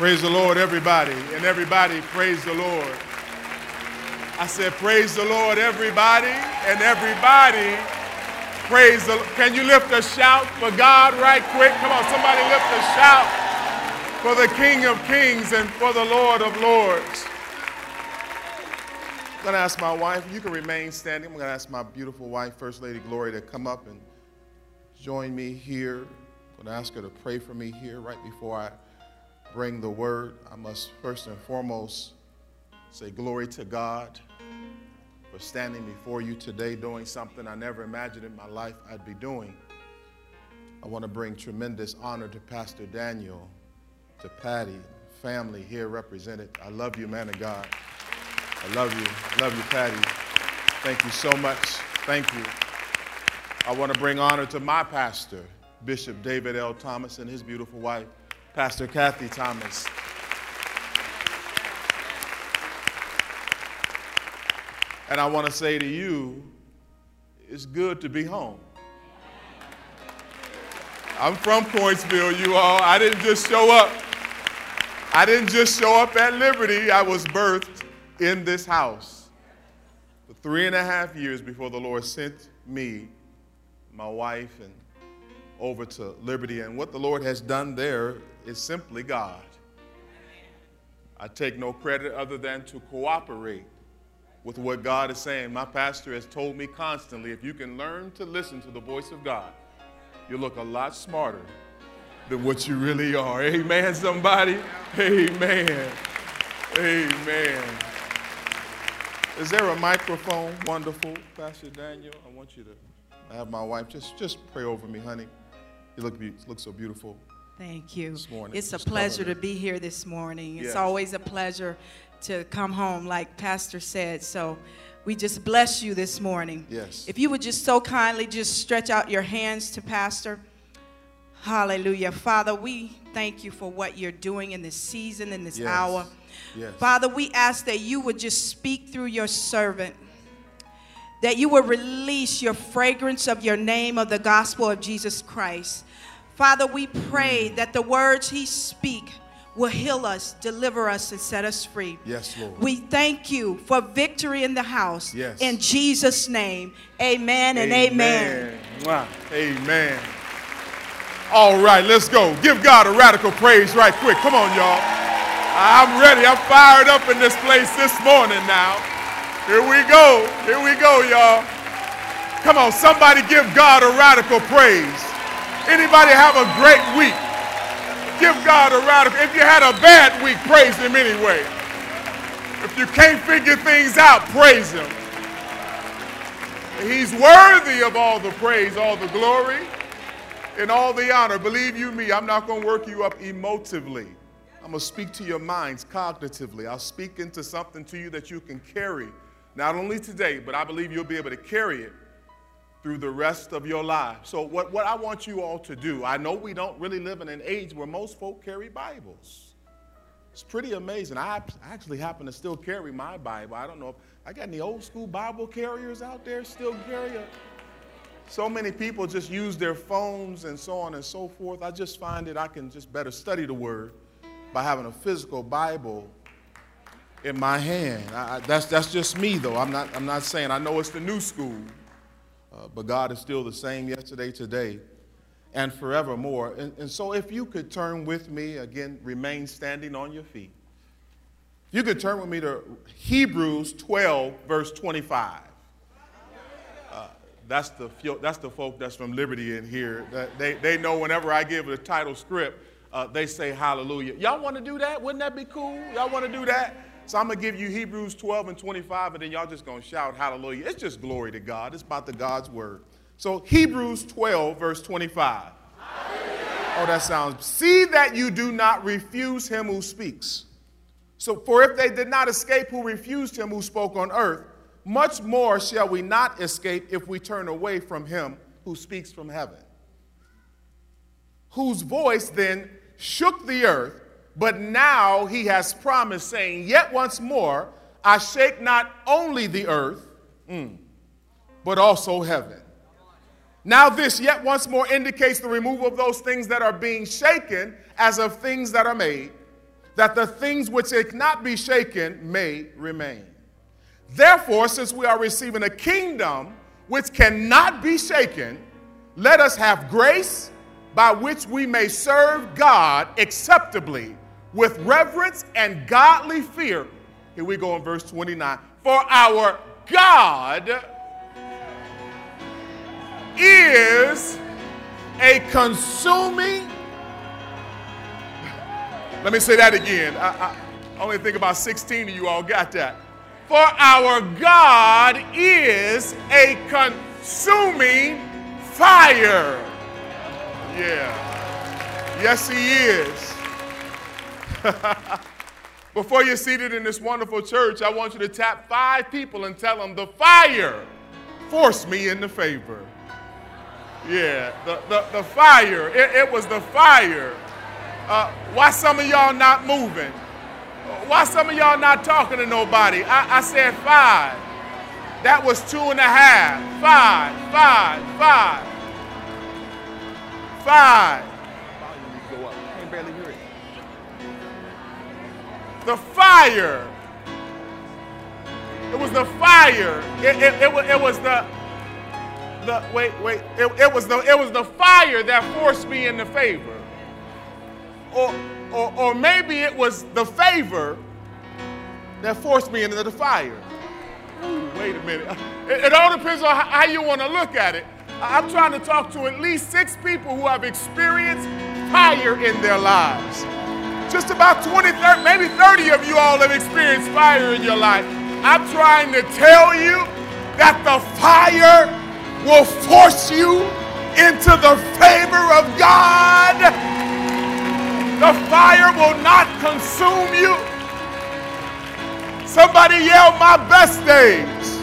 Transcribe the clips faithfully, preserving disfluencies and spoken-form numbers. Praise the Lord, everybody. And everybody, praise the Lord. I said, praise the Lord, everybody. And everybody, praise the Lord. Can you lift a shout for God right quick? Come on, somebody lift a shout for the King of Kings and for the Lord of Lords. I'm going to ask my wife, you can remain standing. I'm going to ask my beautiful wife, First Lady Glory, to come up and join me here. I'm going to ask her to pray for me here right before I bring the word. I must first and foremost say glory to God for standing before you today doing something I never imagined in my life I'd be doing. I want to bring tremendous honor to Pastor Daniel, to Patty, family here represented. I love you, man of God. I love you. I love you, Patty. Thank you so much. Thank you. I want to bring honor to my pastor, Bishop David L. Thomas, and his beautiful wife, Pastor Kathy Thomas. And I want to say to you, it's good to be home. I'm from Pointsville, you all. I didn't just show up. I didn't just show up at Liberty. I was birthed in this house. For three and a half years before the Lord sent me, my wife, and over to Liberty. And what the Lord has done there is simply God. I take no credit other than to cooperate with what God is saying. My pastor has told me constantly, if you can learn to listen to the voice of God, you look a lot smarter than what you really are. Amen, somebody? Amen. Amen. Is there a microphone? Wonderful. Pastor Daniel, I want you to I have my wife. Just, just pray over me, honey. You look, you look so beautiful. Thank you. This morning. It's a pleasure to be here this morning. Yes. It's always a pleasure to come home, like Pastor said. So we just bless you this morning. Yes. If you would just so kindly just stretch out your hands to Pastor. Hallelujah. Father, we thank you for what you're doing in this season, in this yes. hour. Yes. Father, we ask that you would just speak through your servant, that you will release your fragrance of your name of the gospel of Jesus Christ. Father, we pray that the words he speaks will heal us, deliver us, and set us free. Yes, Lord. We thank you for victory in the house. Yes. In Jesus' name, amen and amen. Amen. Amen. All right, let's go. Give God a radical praise right quick. Come on, y'all. I'm ready. I'm fired up in this place this morning now. Here we go. Here we go, y'all. Come on, somebody give God a radical praise. Anybody have a great week? Give God a radical. If you had a bad week, praise him anyway. If you can't figure things out, praise him. He's worthy of all the praise, all the glory, and all the honor. Believe you me, I'm not going to work you up emotively. I'm going to speak to your minds cognitively. I'll speak into something to you that you can carry. Not only today, but I believe you'll be able to carry it through the rest of your lives. So what, what I want you all to do, I know we don't really live in an age where most folk carry Bibles. It's pretty amazing. I actually happen to still carry my Bible. I don't know if I got any old school Bible carriers out there still carry it. So many people just use their phones and so on and so forth. I just find that I can just better study the Word by having a physical Bible in my hand. I, I, that's, that's just me, though. I'm not, I'm not saying I know it's the new school, uh, but God is still the same yesterday, today, and forevermore. And, and so if you could turn with me, again, remain standing on your feet. If you could turn with me to Hebrews twelve, verse twenty-five. Uh, that's, the, that's the folk that's from Liberty in here. They, they know whenever I give the title script, uh, they say hallelujah. Y'all want to do that? Wouldn't that be cool? Y'all want to do that? So I'm going to give you Hebrews twelve and twenty-five, and then y'all just going to shout hallelujah. It's just glory to God. It's about the God's word. So Hebrews twelve, verse twenty-five. Hallelujah. Oh, that sounds. See that you do not refuse him who speaks. So for if they did not escape who refused him who spoke on earth, much more shall we not escape if we turn away from him who speaks from heaven. Whose voice then shook the earth, but now he has promised, saying, yet once more, I shake not only the earth, mm, but also heaven. Now this yet once more indicates the removal of those things that are being shaken as of things that are made, that the things which cannot be shaken may remain. Therefore, since we are receiving a kingdom which cannot be shaken, let us have grace by which we may serve God acceptably with reverence and godly fear. Here we go in verse twenty-nine. For our God is a consuming... Let me say that again. I, I only think about sixteen of you all got that. For our God is a consuming fire. Yeah. Yes, he is. Before you're seated in this wonderful church, I want you to tap five people and tell them, the fire forced me into favor. Yeah, the, the, the fire. It, it was the fire. Uh, why some of y'all not moving? Why some of y'all not talking to nobody? I, I said five. That was two and a half. Five, five, five. Five. Can't barely hear it. The fire. It was the fire. It, it, it, was, it was the, the wait, wait. It, it, was the, it was the fire that forced me into favor. Or, or, or maybe it was the favor that forced me into the fire. Ooh, wait a minute. It, it all depends on how you want to look at it. I'm trying to talk to at least six people who have experienced fire in their lives. Just about twenty, thirty, maybe thirty of you all have experienced fire in your life. I'm trying to tell you that the fire will force you into the favor of God. The fire will not consume you. Somebody yell, my best days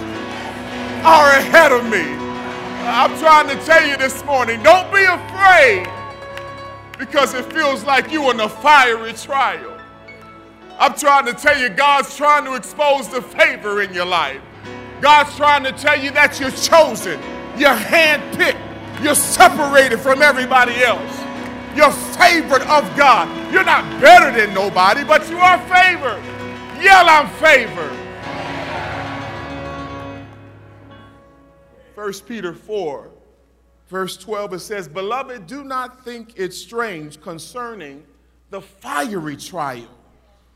are ahead of me. I'm trying to tell you this morning, don't be afraid because it feels like you're in a fiery trial. I'm trying to tell you, God's trying to expose the favor in your life. God's trying to tell you that you're chosen, you're handpicked, you're separated from everybody else. You're favored of God. You're not better than nobody, but you are favored. Yell, I'm favored. First Peter four, verse twelve, it says, Beloved, do not think it strange concerning the fiery trial,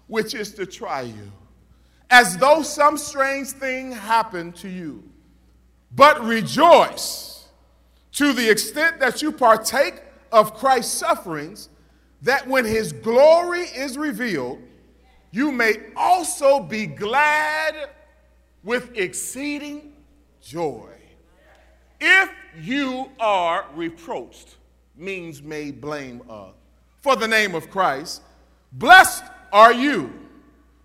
which is to try you, as though some strange thing happened to you. But rejoice to the extent that you partake of of Christ's sufferings, that when his glory is revealed, you may also be glad with exceeding joy. If you are reproached, means made blame of, for the name of Christ, blessed are you,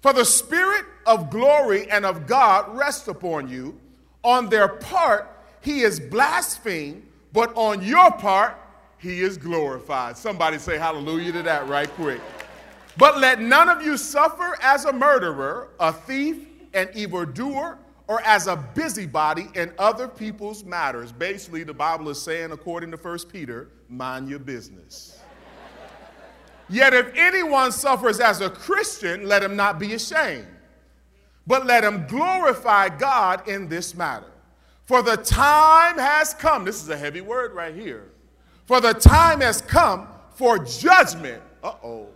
for the spirit of glory and of God rests upon you. On their part, he is blasphemed, but on your part, he is glorified. Somebody say hallelujah to that right quick. But let none of you suffer as a murderer, a thief, an evildoer, or as a busybody in other people's matters. Basically, the Bible is saying, according to First Peter, mind your business. Yet if anyone suffers as a Christian, let him not be ashamed, but let him glorify God in this matter. For the time has come. This is a heavy word right here. For the time has come for judgment, uh-oh,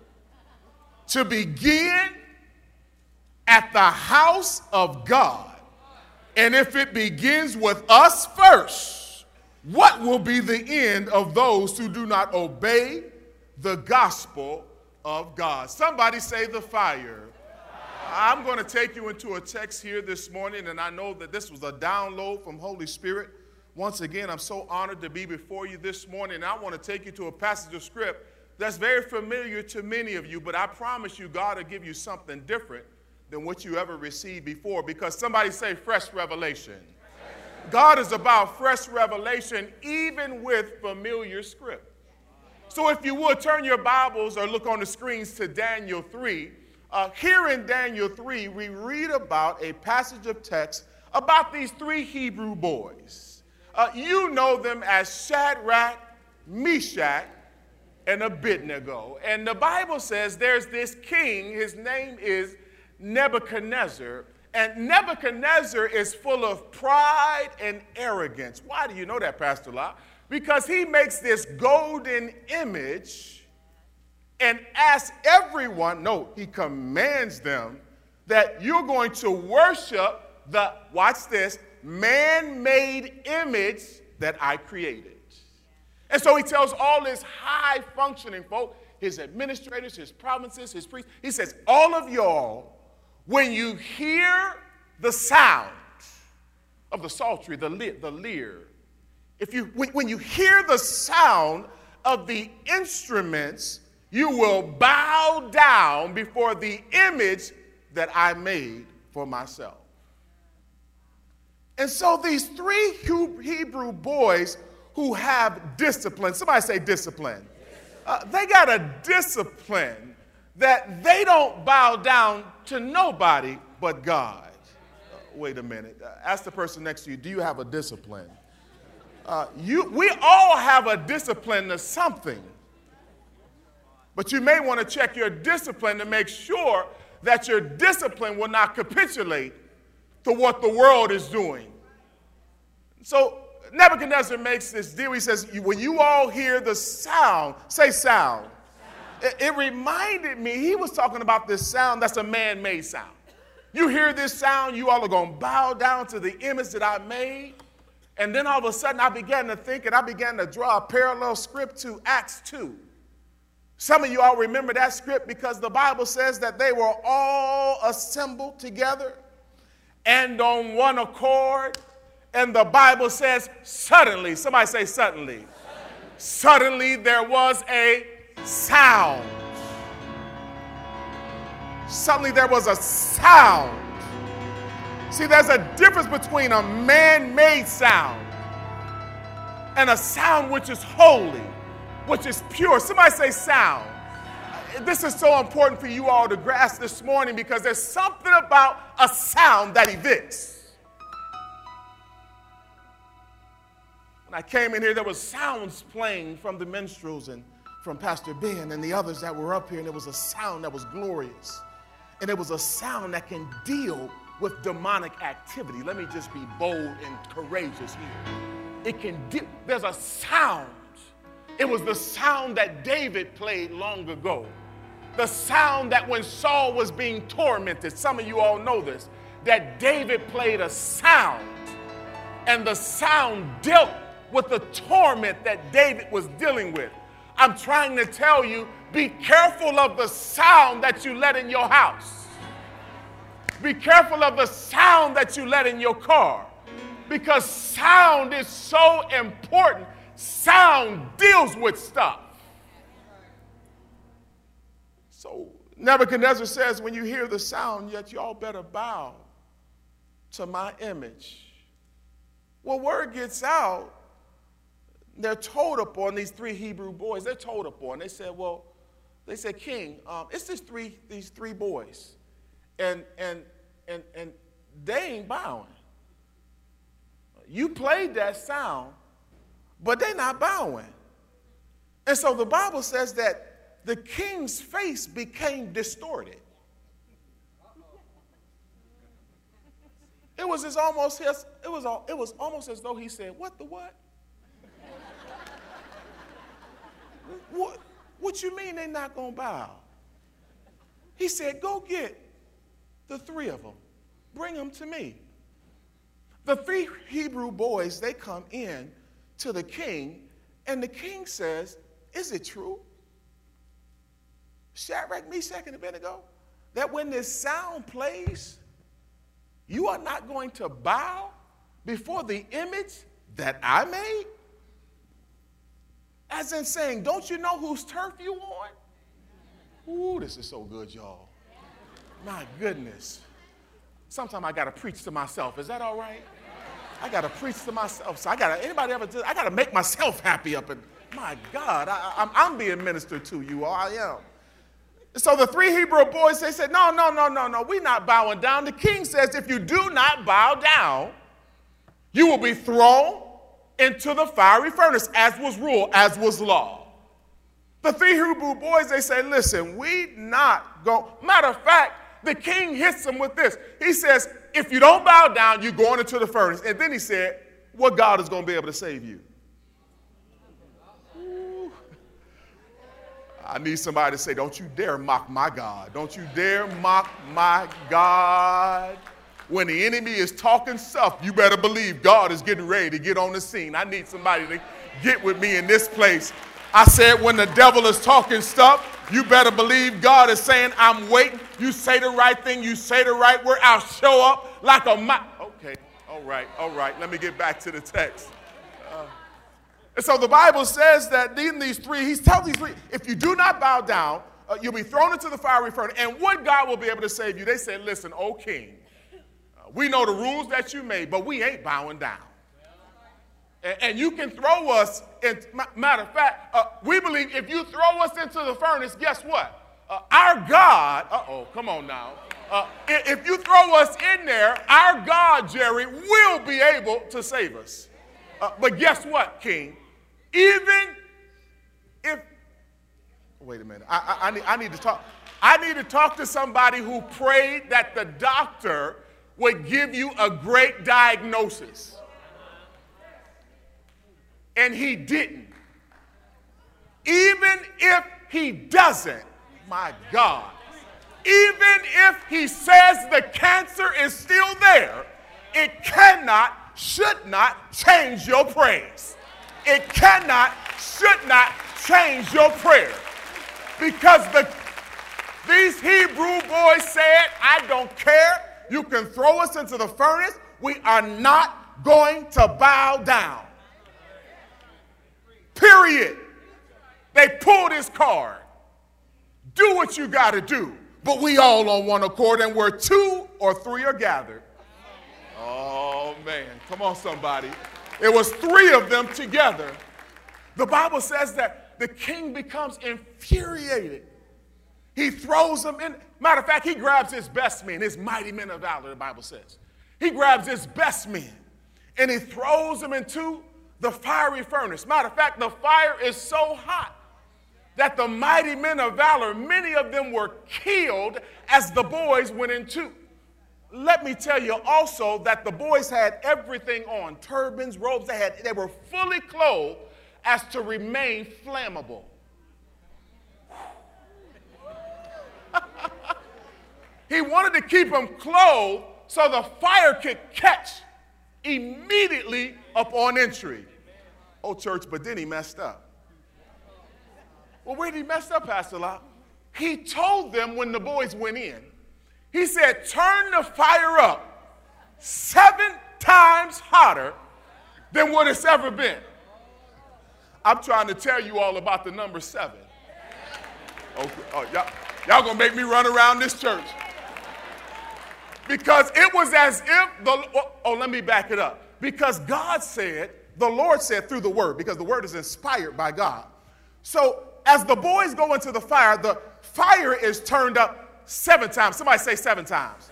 to begin at the house of God. And if it begins with us first, what will be the end of those who do not obey the gospel of God? Somebody say the fire. I'm going to take you into a text here this morning, and I know that this was a download from Holy Spirit. Once again, I'm so honored to be before you this morning. And I want to take you to a passage of script that's very familiar to many of you, but I promise you God will give you something different than what you ever received before, because somebody say fresh revelation. Fresh. God is about fresh revelation even with familiar script. So if you would, turn your Bibles or look on the screens to Daniel three. Uh, here in Daniel three, we read about a passage of text about these three Hebrew boys. Uh, you know them as Shadrach, Meshach, and Abednego. And the Bible says there's this king, his name is Nebuchadnezzar. And Nebuchadnezzar is full of pride and arrogance. Why do you know that, Pastor Lock? Because he makes this golden image and asks everyone, no, he commands them that you're going to worship the, watch this, man-made image that I created. And so he tells all his high-functioning folk, his administrators, his provinces, his priests, he says, all of y'all, when you hear the sound of the psaltery, the, li the lyre, if you, when, when you hear the sound of the instruments, you will bow down before the image that I made for myself. And so these three Hebrew boys who have discipline, somebody say discipline. Uh, they got a discipline that they don't bow down to nobody but God. Uh, wait a minute. Uh, ask the person next to you, do you have a discipline? Uh, you, we all have a discipline to something. But you may want to check your discipline to make sure that your discipline will not capitulate to what the world is doing. So Nebuchadnezzar makes this deal. He says, when you all hear the sound, say sound. sound. It, it reminded me, he was talking about this sound that's a man-made sound. You hear this sound, you all are going to bow down to the image that I made. And then all of a sudden I began to think, and I began to draw a parallel script to Acts two. Some of you all remember that script because the Bible says that they were all assembled together and on one accord. And the Bible says suddenly, somebody say suddenly. Suddenly, suddenly there was a sound. Suddenly there was a sound. See, there's a difference between a man-made sound and a sound which is holy, which is pure. Somebody say sound. This is so important for you all to grasp this morning because there's something about a sound that evicts. When I came in here, there was sounds playing from the minstrels and from Pastor Ben and the others that were up here, and it was a sound that was glorious. And it was a sound that can deal with demonic activity. Let me just be bold and courageous here. It can deal, there's a sound. It was the sound that David played long ago. The sound that when Saul was being tormented, some of you all know this, that David played a sound, and the sound dealt with the torment that David was dealing with. I'm trying to tell you, be careful of the sound that you let in your house. Be careful of the sound that you let in your car, because sound is so important. Sound deals with stuff. So Nebuchadnezzar says, when you hear the sound, yet y'all better bow to my image. Well, word gets out. They're told upon, these three Hebrew boys, they're told upon. They said, well, they said, King, um, it's just three, these three boys. And, and, and, and they ain't bowing. You played that sound, but they're not bowing. And so the Bible says that the king's face became distorted. It was, as almost, as, it was, it was almost as though he said, what the what? what? What you mean they're not going to bow? He said, go get the three of them. Bring them to me. The three Hebrew boys, they come in to the king, and the king says, is it true, Shadrach, Meshach, and Abednego, that when this sound plays, you are not going to bow before the image that I made? As in saying, don't you know whose turf you on? Ooh, this is so good, y'all. My goodness. Sometimes I got to preach to myself. Is that all right? I got to preach to myself. So I got to, anybody ever, I got to make myself happy up and, my God, I, I'm, I'm being ministered to, you all, I am. So the three Hebrew boys, they said, no, no, no, no, no, we're not bowing down. The king says, if you do not bow down, you will be thrown into the fiery furnace, as was rule, as was law. The three Hebrew boys, they say, listen, we not go. Matter of fact, the king hits them with this. He says, if you don't bow down, you're going into the furnace. And then he said, what God is going to be able to save you? Ooh. I need somebody to say, don't you dare mock my God. Don't you dare mock my God. When the enemy is talking stuff, you better believe God is getting ready to get on the scene. I need somebody to get with me in this place. I said, when the devil is talking stuff, you better believe God is saying, I'm waiting. You say the right thing. You say the right word. I'll show up like a mighty. Okay. All right. All right. Let me get back to the text. Uh, and so the Bible says that in these three, he's telling these three, if you do not bow down, uh, you'll be thrown into the fiery furnace. And what God will be able to save you? They said, listen, O king, uh, we know the rules that you made, but we ain't bowing down. And you can throw us, in, matter of fact, uh, we believe if you throw us into the furnace, guess what? Uh, our God, uh-oh, come on now. Uh, if you throw us in there, our God, Jerry, will be able to save us. Uh, but guess what, King? Even if, wait a minute, I, I, I, need, I need to talk. I need to talk to somebody who prayed that the doctor would give you a great diagnosis. And he didn't. Even if he doesn't, my God, even if he says the cancer is still there, it cannot, should not change your praise. It cannot, should not change your prayer. Because the, these Hebrew boys said, I don't care. You can throw us into the furnace. We are not going to bow down. Period. They pulled his card. Do what you got to do. But we all on one accord, and where two or three are gathered. Oh, man. Come on, somebody. It was three of them together. The Bible says that the king becomes infuriated. He throws them in. Matter of fact, he grabs his best men, his mighty men of valor, the Bible says. He grabs his best men, and he throws them into the fiery furnace. Matter of fact, the fire is so hot that the mighty men of valor, many of them were killed as the boys went into. Let me tell you also that the boys had everything on, turbans, robes. They had, they were fully clothed as to remain flammable. He wanted to keep them clothed so the fire could catch immediately upon entry. Oh, church, but then he messed up. Well, where did he mess up, Pastor Lock? He told them when the boys went in, he said, turn the fire up seven times hotter than what it's ever been. I'm trying to tell you all about the number seven. Okay. Oh, y'all, y'all going to make me run around this church. Because it was as if the, oh, oh, let me back it up. Because God said, the Lord said through the word, because the word is inspired by God. So as the boys go into the fire, the fire is turned up seven times. Somebody say seven times.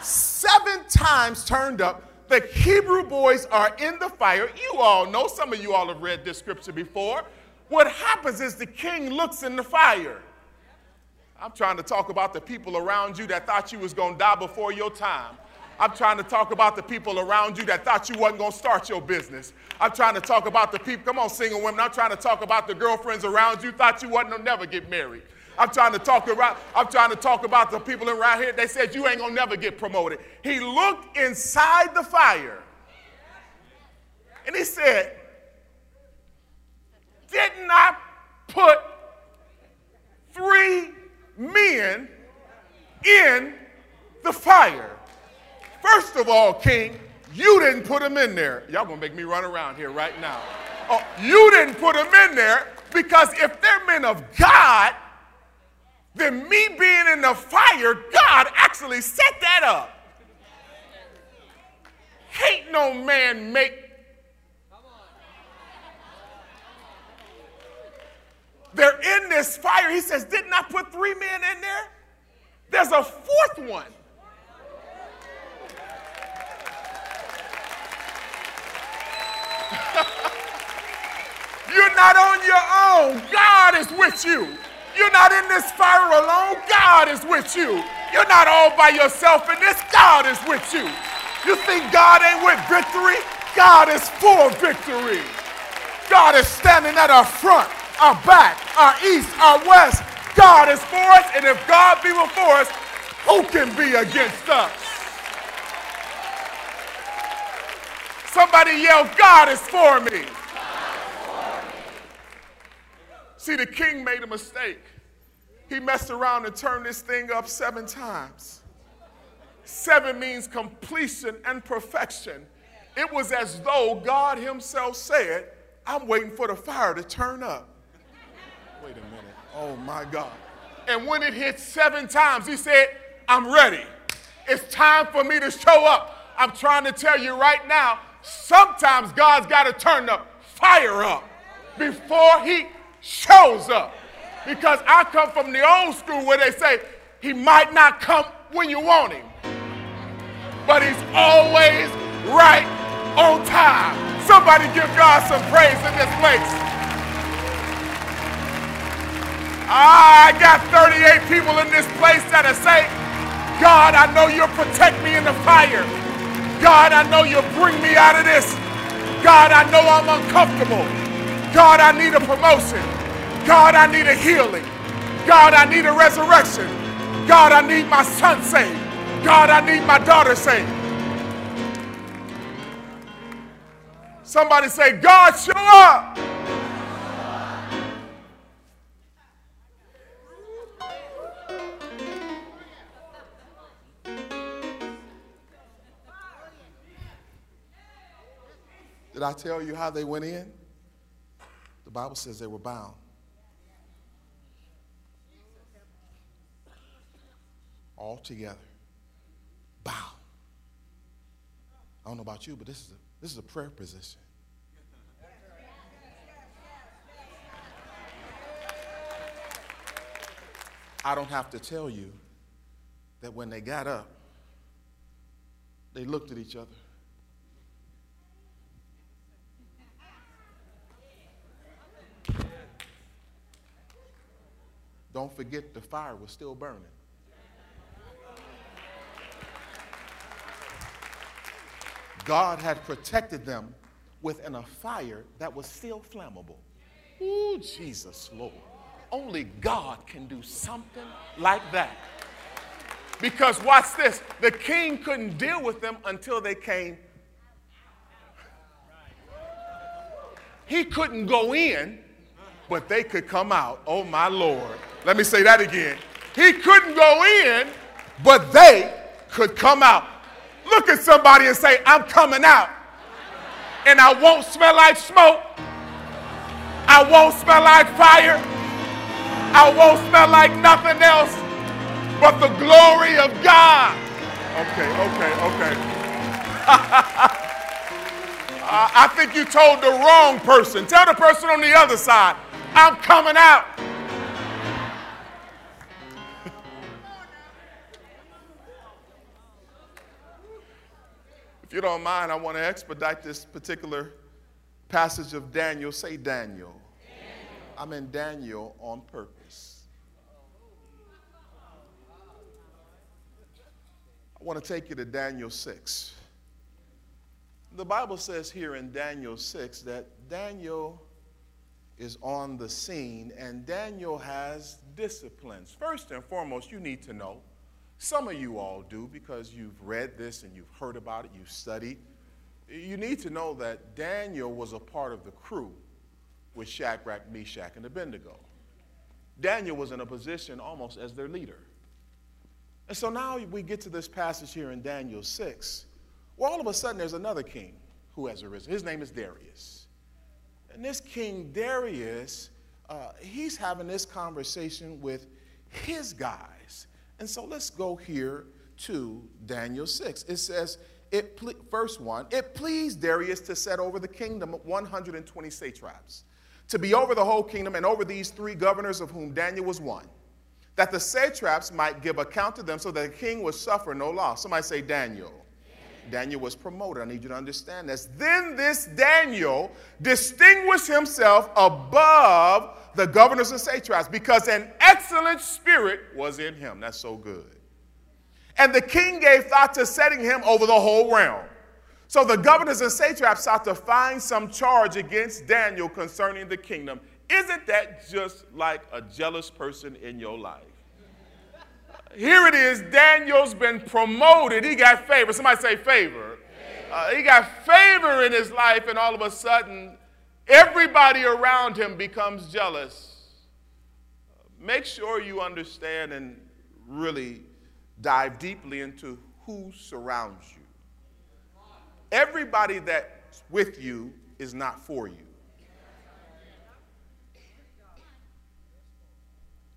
Seven times, seven times turned up. The Hebrew boys are in the fire. You all know, some of you all have read this scripture before. What happens is the king looks in the fire. I'm trying to talk about the people around you that thought you was going to die before your time. I'm trying to talk about the people around you that thought you wasn't going to start your business. I'm trying to talk about the people, come on, single women. I'm trying to talk about the girlfriends around you thought you wasn't going to never get married. I'm trying to talk about, I'm trying to talk about the people around here that said you ain't going to never get promoted. He looked inside the fire and he said, didn't I put three men in the fire? First of all, King, you didn't put them in there. Y'all gonna make me run around here right now. Oh, you didn't put them in there, because if they're men of God, then me being in the fire, God actually set that up. Can't no man make. They're in this fire. He says, didn't I put three men in there? There's a fourth one. You're not on your own. God is with you. You're not in this fire alone. God is with you. You're not all by yourself in this. God is with you. You think God ain't with victory? God is for victory. God is standing at our front, our back, our east, our west. God is for us, and if God be before us, who can be against us? Somebody yell, God is for me. See, the king made a mistake. He messed around and turned this thing up seven times. Seven means completion and perfection. It was as though God himself said, I'm waiting for the fire to turn up. Wait a minute. Oh, my God. And when it hit seven times, he said, I'm ready. It's time for me to show up. I'm trying to tell you right now, sometimes God's got to turn the fire up before he shows up. Because I come from the old school where they say, he might not come when you want him, but he's always right on time. Somebody give God some praise in this place. I got thirty-eight people in this place that are saying, God, I know you'll protect me in the fire. God, I know you'll bring me out of this. God, I know I'm uncomfortable. God, I need a promotion. God, I need a healing. God, I need a resurrection. God, I need my son saved. God, I need my daughter saved. Somebody say, God, show up. Did I tell you how they went in? The Bible says they were bound. All together. Bound. I don't know about you, but this is a, this is a prayer position. I don't have to tell you that when they got up, they looked at each other. Don't forget the fire was still burning. God had protected them within a fire that was still flammable. Ooh, Jesus, Lord. Only God can do something like that. Because watch this. The king couldn't deal with them until they came. He couldn't go in, but they could come out. Oh, my Lord. Let me say that again. He couldn't go in, but they could come out. Look at somebody and say, I'm coming out. And I won't smell like smoke. I won't smell like fire. I won't smell like nothing else but the glory of God. Okay, okay, okay. uh, I think you told the wrong person. Tell the person on the other side, I'm coming out. If you don't mind, I want to expedite this particular passage of Daniel. Say Daniel. Daniel. I'm in Daniel on purpose. I want to take you to Daniel six. The Bible says here in Daniel six that Daniel is on the scene, and Daniel has disciplines. First and foremost, you need to know. Some of you all do because you've read this and you've heard about it, you've studied. You need to know that Daniel was a part of the crew with Shadrach, Meshach, and Abednego. Daniel was in a position almost as their leader. And so now we get to this passage here in Daniel six, where all of a sudden there's another king who has arisen. His name is Darius. And this king Darius, uh, he's having this conversation with his guys. And so let's go here to Daniel six. It says, it verse one, it pleased Darius to set over the kingdom one hundred twenty satraps, to be over the whole kingdom and over these three governors of whom Daniel was one, that the satraps might give account to them so that the king would suffer no loss. Somebody say Daniel. Daniel. Daniel was promoted. I need you to understand this. Then this Daniel distinguished himself above the governors and satraps because an excellent spirit was in him. That's so good. And the king gave thought to setting him over the whole realm. So the governors and satraps sought to find some charge against Daniel concerning the kingdom. Isn't that just like a jealous person in your life? Here it is. Daniel's been promoted. He got favor. Somebody say favor. Uh, he got favor in his life, and all of a sudden, everybody around him becomes jealous. Make sure you understand and really dive deeply into who surrounds you. Everybody that's with you is not for you.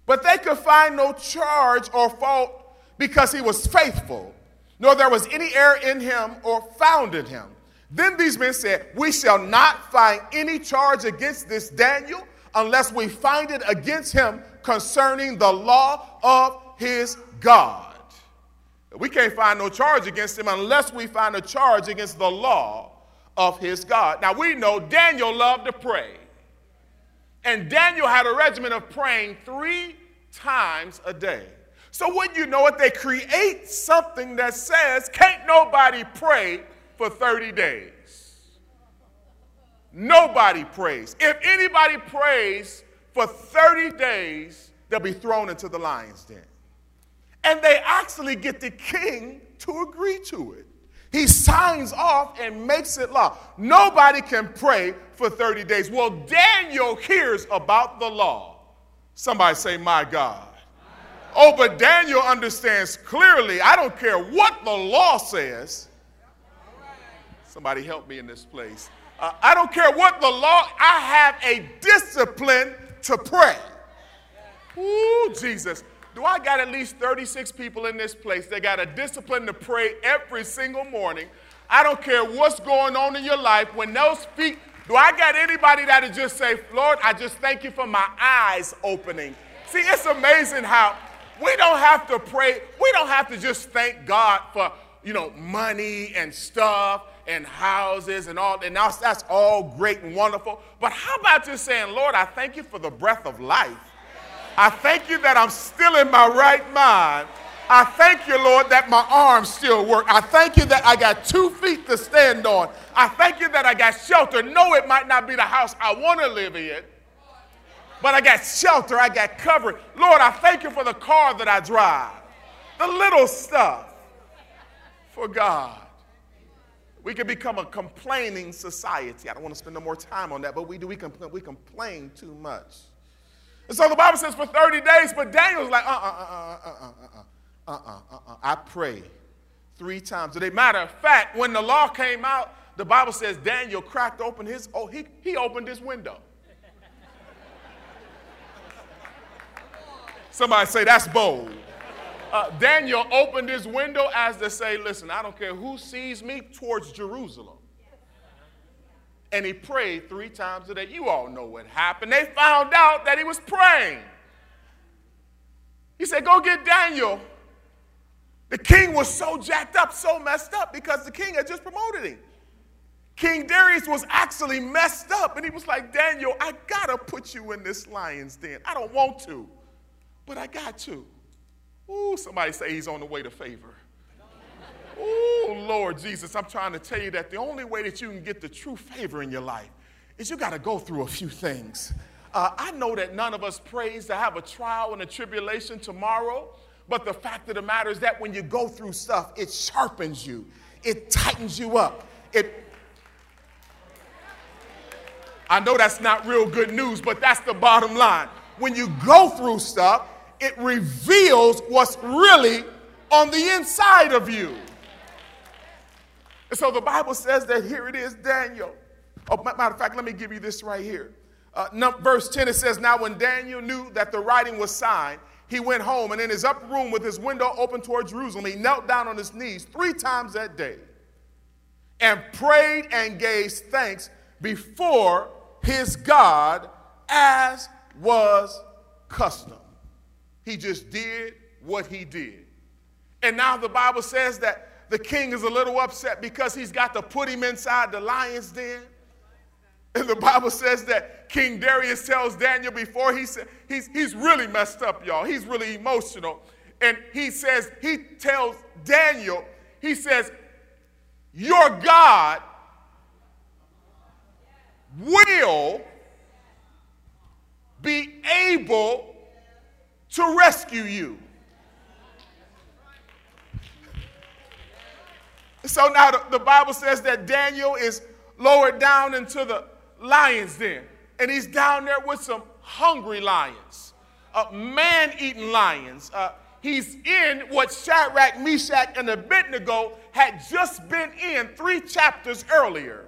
But they could find no charge or fault because he was faithful, nor there was any error in him or found in him. Then these men said, we shall not find any charge against this Daniel unless we find it against him concerning the law of his God. We can't find no charge against him unless we find a charge against the law of his God. Now, we know Daniel loved to pray. And Daniel had a regimen of praying three times a day. So wouldn't you know it, they create something that says, can't nobody pray for thirty days. Nobody prays. If anybody prays for thirty days, they'll be thrown into the lion's den. And they actually get the king to agree to it. He signs off and makes it law. Nobody can pray for thirty days. Well, Daniel hears about the law. Somebody say, my God. My God. Oh, but Daniel understands clearly. I don't care what the law says. Somebody help me in this place. Uh, I don't care what the law. I have a discipline to pray. Ooh, Jesus. Do I got at least thirty-six people in this place that got a discipline to pray every single morning? I don't care what's going on in your life. When those feet, do I got anybody that'll just say, Lord, I just thank you for my eyes opening? See, it's amazing how we don't have to pray. We don't have to just thank God for, you know, money and stuff and houses and all. And that's, that's all great and wonderful. But how about just saying, Lord, I thank you for the breath of life. I thank you that I'm still in my right mind. I thank you, Lord, that my arms still work. I thank you that I got two feet to stand on. I thank you that I got shelter. No, it might not be the house I want to live in, but I got shelter. I got cover. Lord, I thank you for the car that I drive. The little stuff for God. We can become a complaining society. I don't want to spend no more time on that, but we do. We compl- we complain too much. And so the Bible says for thirty days, but Daniel's like, uh-uh, uh-uh, uh-uh, uh-uh, uh-uh, uh-uh. I pray three times. As a matter of fact, when the law came out, the Bible says Daniel cracked open his, oh, he, he opened his window. Somebody say, that's bold. Uh, Daniel opened his window as to say, listen, I don't care who sees me, towards Jerusalem. And he prayed three times a day. You all know what happened. They found out that he was praying. He said, go get Daniel. The king was so jacked up, so messed up, because the king had just promoted him. King Darius was actually messed up. And he was like, Daniel, I got to put you in this lion's den. I don't want to, but I got to. Ooh, somebody say he's on the way to favor. Oh, Lord Jesus, I'm trying to tell you that the only way that you can get the true favor in your life is you got to go through a few things. Uh, I know that none of us prays to have a trial and a tribulation tomorrow, but the fact of the matter is that when you go through stuff, it sharpens you. It tightens you up. It. I know that's not real good news, but that's the bottom line. When you go through stuff, it reveals what's really on the inside of you. And so the Bible says that here it is, Daniel. Oh, matter of fact, let me give you this right here. Uh, no, verse ten, it says, now when Daniel knew that the writing was signed, he went home, and in his upper room with his window open toward Jerusalem, he knelt down on his knees three times that day and prayed and gave thanks before his God as was custom. He just did what he did. And now the Bible says that the king is a little upset because he's got to put him inside the lion's den. And the Bible says that King Darius tells Daniel before he said, he's, he's really messed up, y'all. He's really emotional. And he says, he tells Daniel, he says, your God will be able to rescue you. So now the, the Bible says that Daniel is lowered down into the lion's den. And he's down there with some hungry lions, uh, man-eating lions. Uh, he's in what Shadrach, Meshach, and Abednego had just been in three chapters earlier.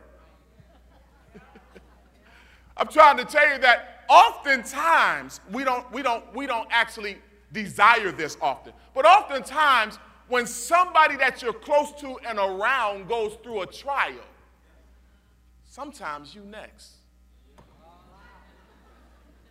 I'm trying to tell you that oftentimes we don't, we don't, we don't actually desire this often. But oftentimes when somebody that you're close to and around goes through a trial, sometimes you next.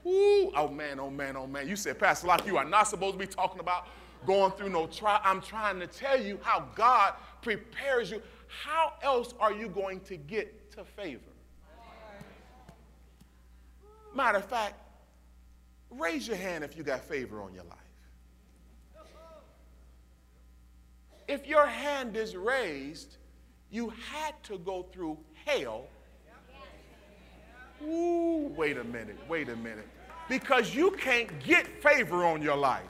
Ooh, oh man, oh man, oh man. You said, Pastor Lock, you are not supposed to be talking about going through no trial. I'm trying to tell you how God prepares you. How else are you going to get to favor? Matter of fact, raise your hand if you got favor on your life. If your hand is raised, you had to go through hell. Ooh, wait a minute, wait a minute. Because you can't get favor on your life.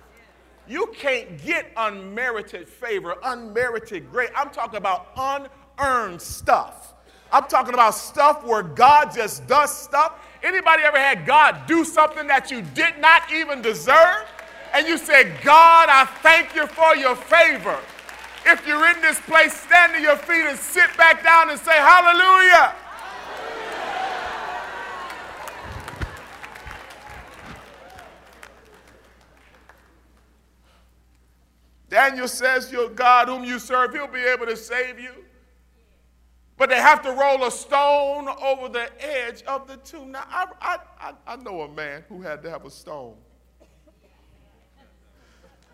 You can't get unmerited favor, unmerited grace. I'm talking about unearned stuff. I'm talking about stuff where God just does stuff. Anybody ever had God do something that you did not even deserve? And you said, God, I thank you for your favor. If you're in this place, stand to your feet and sit back down and say, hallelujah. Daniel says, your God whom you serve, he'll be able to save you. But they have to roll a stone over the edge of the tomb. Now, I, I, I, I know a man who had to have a stone.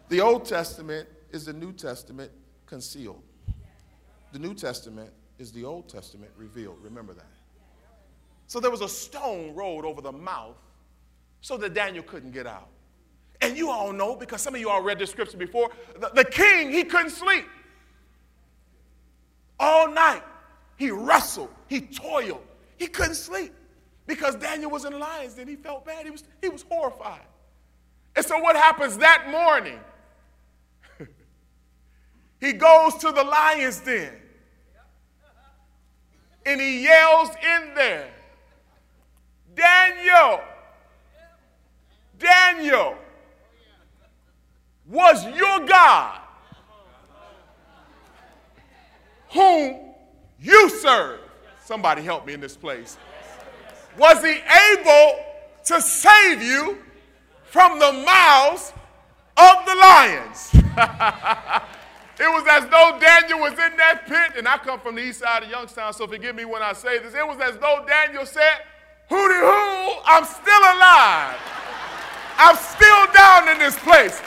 The Old Testament is the New Testament concealed. The New Testament is the Old Testament revealed. Remember that. So there was a stone rolled over the mouth so that Daniel couldn't get out. And you all know, because some of you all read this scripture before, the, the king, he couldn't sleep. All night, he wrestled, he toiled, he couldn't sleep. Because Daniel was in the lion's den, he felt bad, he was, he was horrified. And so what happens that morning? He goes to the lion's den, and he yells in there, Daniel, Daniel, was your God, whom you serve, somebody help me in this place, was he able to save you from the mouths of the lions? It was as though Daniel was in that pit, and I come from the east side of Youngstown, so forgive me when I say this. It was as though Daniel said, hooty hoo, I'm still alive. I'm still down in this place.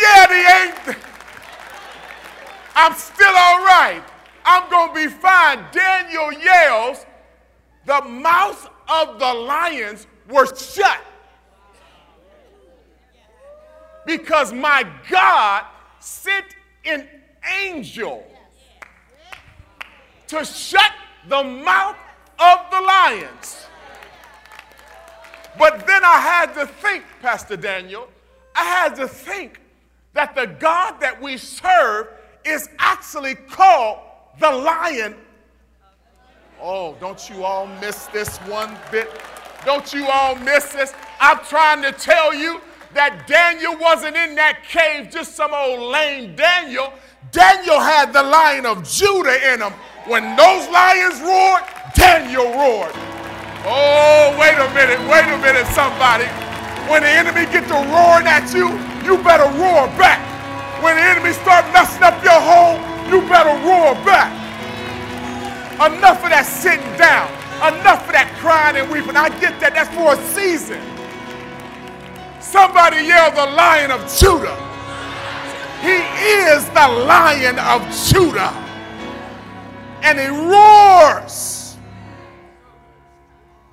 Yeah, they ain't. I'm still all right. I'm going to be fine. Daniel yells, the mouths of the lions were shut because my God sent an angel to shut the mouth of the lions. But then I had to think, Pastor Daniel, I had to think that the God that we serve is actually called the Lion. Oh, don't you all miss this one bit. Don't you all miss this. I'm trying to tell you that Daniel wasn't in that cave, just some old lame Daniel. Daniel had the Lion of Judah in him. When those lions roared, Daniel roared. Oh, wait a minute, wait a minute, somebody. When the enemy gets to roaring at you, you better roar back. When the enemy start messing up your home, you better roar back. Enough of that sitting down. Enough of that crying and weeping. I get that. That's for a season. Somebody yell the Lion of Judah. He is the Lion of Judah, and he roars.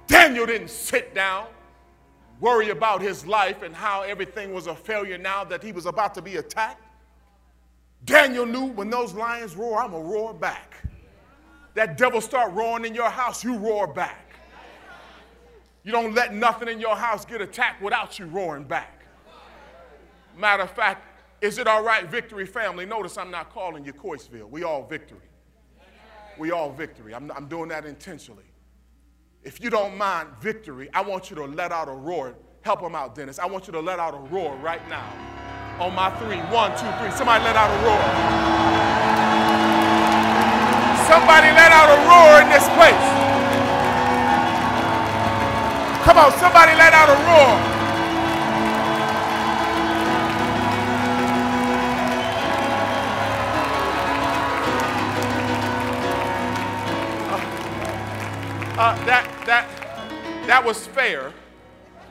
Daniel didn't sit down, worry about his life and how everything was a failure now that he was about to be attacked. Daniel knew when those lions roar, I'm going to roar back. That devil start roaring in your house, you roar back. You don't let nothing in your house get attacked without you roaring back. Matter of fact, is it all right, Victory family? Notice I'm not calling you Coysville. We all Victory. We all Victory. I'm, I'm doing that intentionally. If you don't mind, Victory, I want you to let out a roar. Help them out, Dennis. I want you to let out a roar right now. On my three. One, two, three. Somebody let out a roar. Somebody let out a roar in this place. Come on, somebody let out a roar. Uh, that, that, that was fair.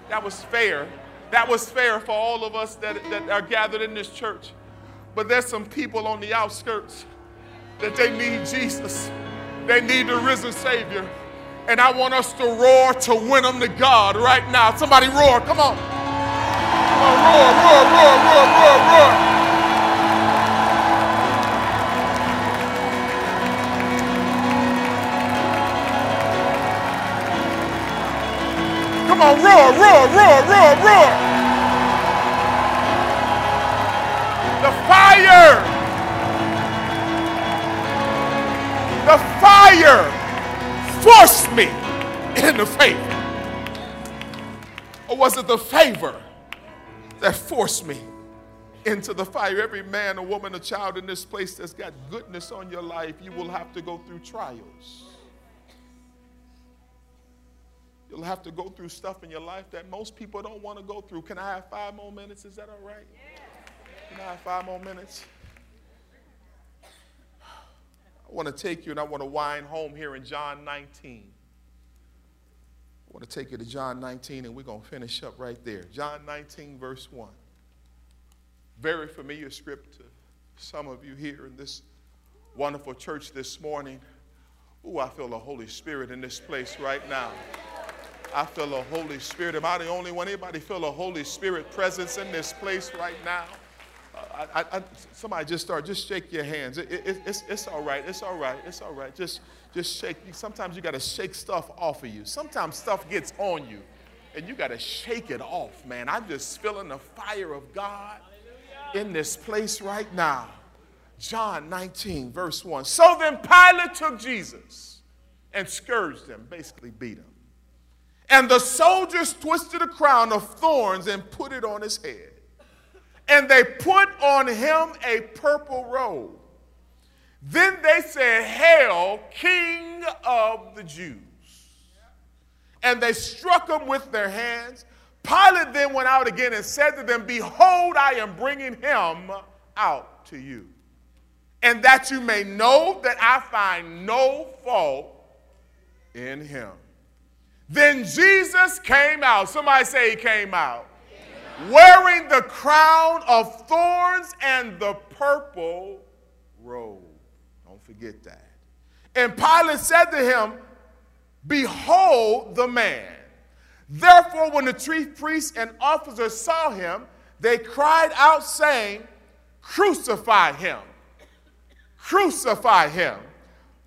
That was fair. That was fair for all of us that, that are gathered in this church. But there's some people on the outskirts that they need Jesus. They need the risen Savior. And I want us to roar to win them to God right now. Somebody roar. Come on. Come on, roar, roar, roar, roar, roar, roar. Come on, roar, roar, roar, roar, roar. The fire. The fire forced me into favor. Or was it the favor that forced me into the fire? Every man, a woman, a child in this place that's got goodness on your life, you will have to go through trials. You'll have to go through stuff in your life that most people don't want to go through. Can I have five more minutes? Is that all right? Can I have five more minutes? I want to take you and I want to wind home here in John nineteen. I want to take you to John nineteen and we're going to finish up right there. John nineteen verse one. Very familiar script to some of you here in this wonderful church this morning. Ooh, I feel the Holy Spirit in this place right now. I feel the Holy Spirit. Am I the only one? Anybody feel the Holy Spirit presence in this place right now? Uh, I, I, somebody just start. Just shake your hands. It, it, it's, it's all right. It's all right. It's all right. Just, just shake. Sometimes you got to shake stuff off of you. Sometimes stuff gets on you, and you got to shake it off, man. I'm just feeling the fire of God in this place right now. John nineteen, verse one. So then Pilate took Jesus and scourged him, basically beat him. And the soldiers twisted a crown of thorns and put it on his head. And they put on him a purple robe. Then they said, "Hail, King of the Jews." And they struck him with their hands. Pilate then went out again and said to them, "Behold, I am bringing him out to you, and that you may know that I find no fault in him." Then Jesus came out. Somebody say he came out. Came out. Wearing the crown of thorns and the purple robe. Don't forget that. And Pilate said to him, "Behold the man." Therefore, when the chief priests and officers saw him, they cried out, saying, "Crucify him! Crucify him!"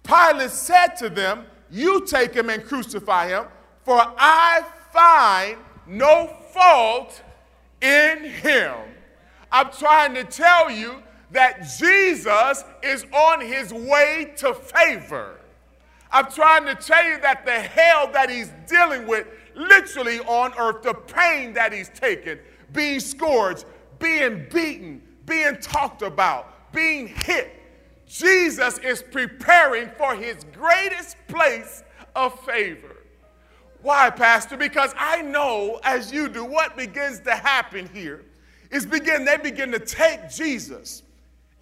Pilate said to them, "You take him and crucify him, for I find no fault in him." I'm trying to tell you that Jesus is on his way to favor. I'm trying to tell you that the hell that he's dealing with literally on earth, the pain that he's taken, being scourged, being beaten, being talked about, being hit, Jesus is preparing for his greatest place of favor. Why, Pastor? Because I know, as you do, what begins to happen here is begin, they begin to take Jesus.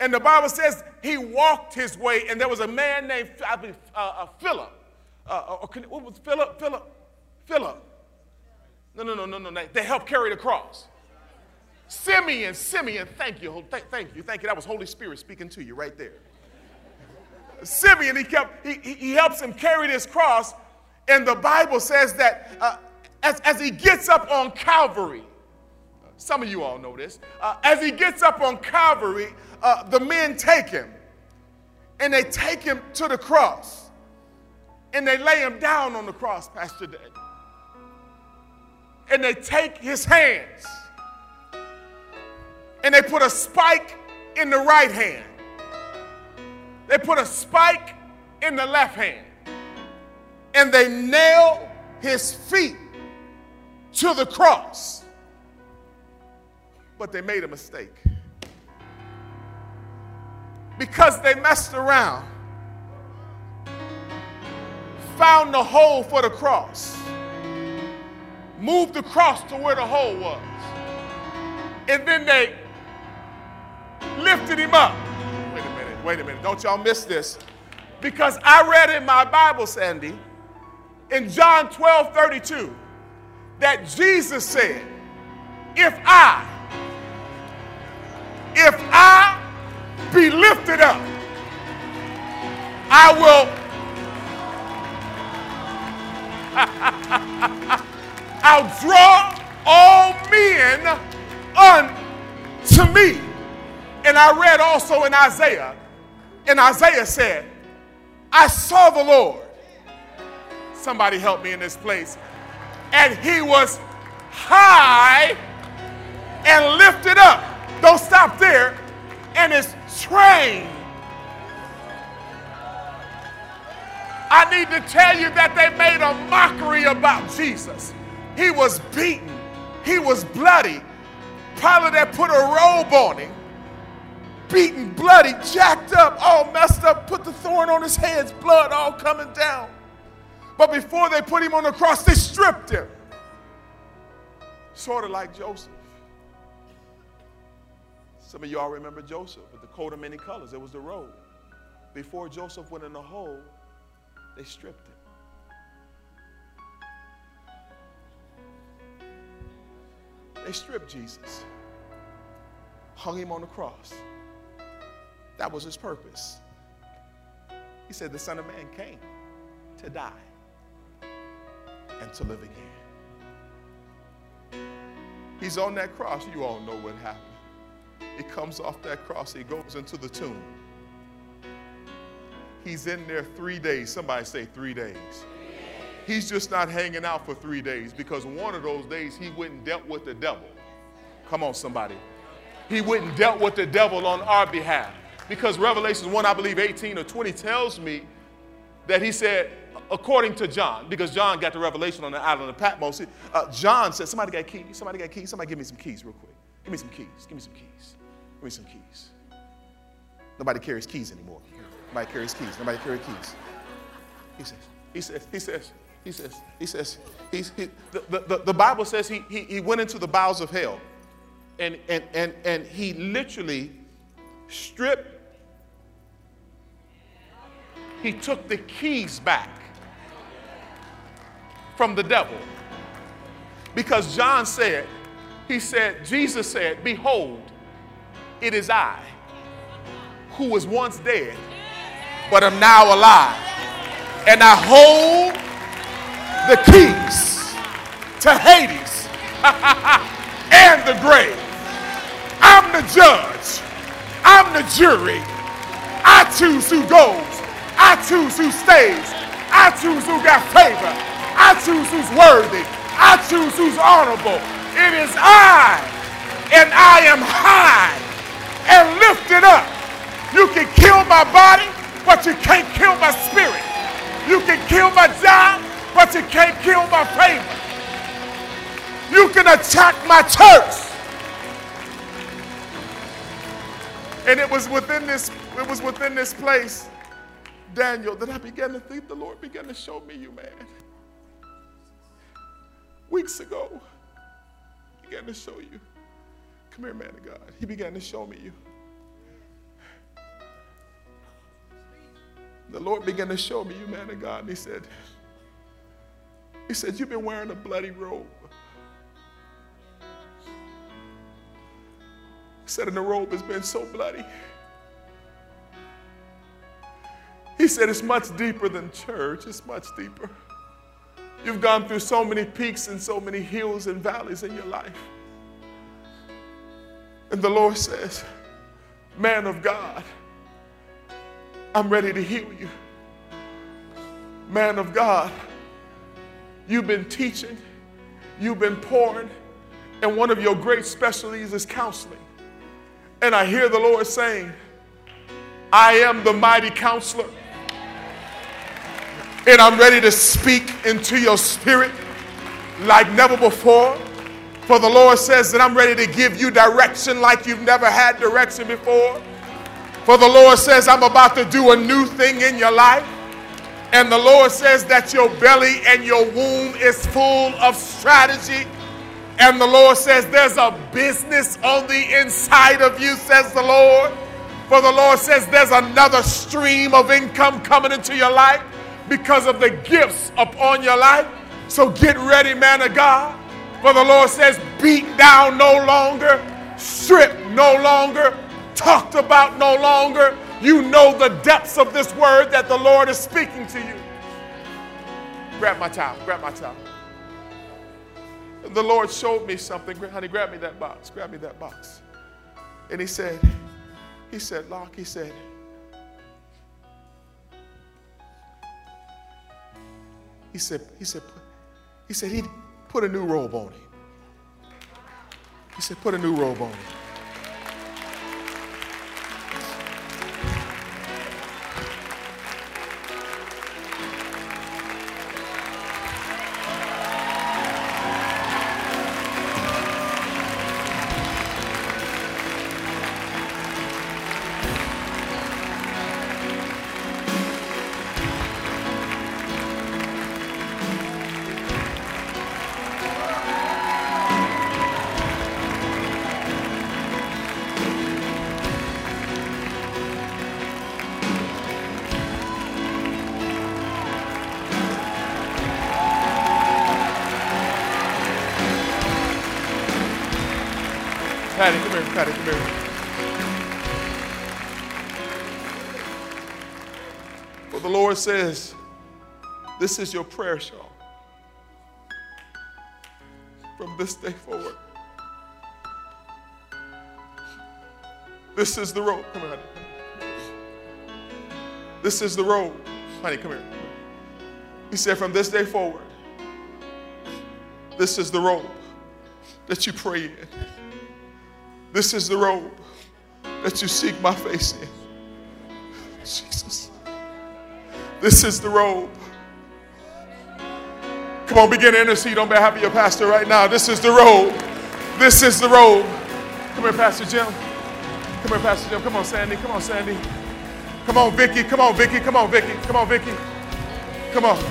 And the Bible says he walked his way, and there was a man named I mean, uh, uh, Philip. Uh, uh, what was Philip? Philip? Philip. No, no, no, no, no. They helped carry the cross. Simeon, Simeon, thank you, thank you, thank you. That was Holy Spirit speaking to you right there. Simeon, he kept, he, he helps him carry this cross, and the Bible says that uh, as, as he gets up on Calvary, some of you all know this, uh, as he gets up on Calvary, uh, the men take him, and they take him to the cross, and they lay him down on the cross, Pastor Dad, and they take his hands, and they put a spike in the right hand. They put a spike in the left hand. And they nail his feet to the cross. But they made a mistake. Because they messed around. Found the hole for the cross. Moved the cross to where the hole was. And then they lifted him up. Wait a minute, wait a minute. Don't y'all miss this. Because I read in my Bible, Sandy, in John twelve thirty-two, that Jesus said, if I, if I be lifted up, I will, I'll draw all men unto me. And I read also in Isaiah, and Isaiah said, I saw the Lord. Somebody help me in this place. And he was high and lifted up. Don't stop there. And his train. I need to tell you that they made a mockery about Jesus. He was beaten. He was bloody. Pilate had put a robe on him. Beaten, bloody, jacked up, all messed up, put the thorn on his head, blood all coming down. But before they put him on the cross, they stripped him. Sort of like Joseph. Some of y'all remember Joseph with the coat of many colors. It was the robe. Before Joseph went in the hole, they stripped him. They stripped Jesus, hung him on the cross. That was his purpose. He said the Son of Man came to die and to live again. He's on that cross. You all know what happened. He comes off that cross. He goes into the tomb. He's in there three days. Somebody say three days. He's just not hanging out for three days because one of those days he went and dealt with the devil. Come on, somebody. He went and dealt with the devil on our behalf. Because Revelation one, I believe eighteen or twenty tells me that he said, according to John, because John got the revelation on the island of Patmos, uh, John said, somebody got keys, somebody got keys, somebody give me some keys real quick. Give me some keys, give me some keys, give me some keys. Nobody carries keys anymore. Nobody carries keys, nobody carries keys. He says, he says, he says, he says, he says, he says, he, the, the, the Bible says he, he, he went into the bowels of hell. And, and, and, and he literally stripped, he took the keys back from the devil. Because John said, he said, Jesus said, behold, it is I who was once dead, but am now alive. And I hold the keys to Hades and the grave. I'm the judge. I'm the jury. I choose who goes. I choose who stays. I choose who got favor. I choose who's worthy. I choose who's honorable. It is I, and I am high and lifted up. You can kill my body, but you can't kill my spirit. You can kill my job, but you can't kill my favor. You can attack my church. And it was within this, it was within this place, Daniel, that I began to think the Lord began to show me you, man. Weeks ago, he began to show you. Come here, man of God. He began to show me you. The Lord began to show me you, man of God. And he said, he said, you've been wearing a bloody robe. He said, and the robe has been so bloody. He said, it's much deeper than church. It's much deeper. You've gone through so many peaks and so many hills and valleys in your life. And the Lord says, man of God, I'm ready to heal you. Man of God, you've been teaching, you've been pouring, and one of your great specialties is counseling. And I hear the Lord saying, I am the mighty counselor, and I'm ready to speak into your spirit like never before. For the Lord says that I'm ready to give you direction like you've never had direction before. For the Lord says I'm about to do a new thing in your life. And the Lord says that your belly and your womb is full of strategy. And the Lord says there's a business on the inside of you, says the Lord. For the Lord says there's another stream of income coming into your life because of the gifts upon your life. So get ready, man of God. For the Lord says, beat down no longer, stripped no longer, talked about no longer. You know the depths of this word that the Lord is speaking to you. Grab my towel, grab my towel. The Lord showed me something. Honey, grab me that box, grab me that box. And he said, he said, Lock, he said, he said, he said, he said, he put a new robe on him. He said, put a new robe on him. Patty, come here, Patty, come here. For the Lord says, this is your prayer shawl. From this day forward, this is the robe. Come here, honey. This is the robe. Honey, come here. He said, from this day forward, this is the robe that you pray in. This is the robe that you seek my face in. Jesus. This is the robe. Come on, begin to intercede on behalf of your pastor right now. This is the robe. This is the robe. Come here, Pastor Jim. Come here, Pastor Jim. Come on, Sandy. Come on, Sandy. Come on, Vicky. Come on, Vicky. Come on, Vicky. Come on, Vicky. Come on.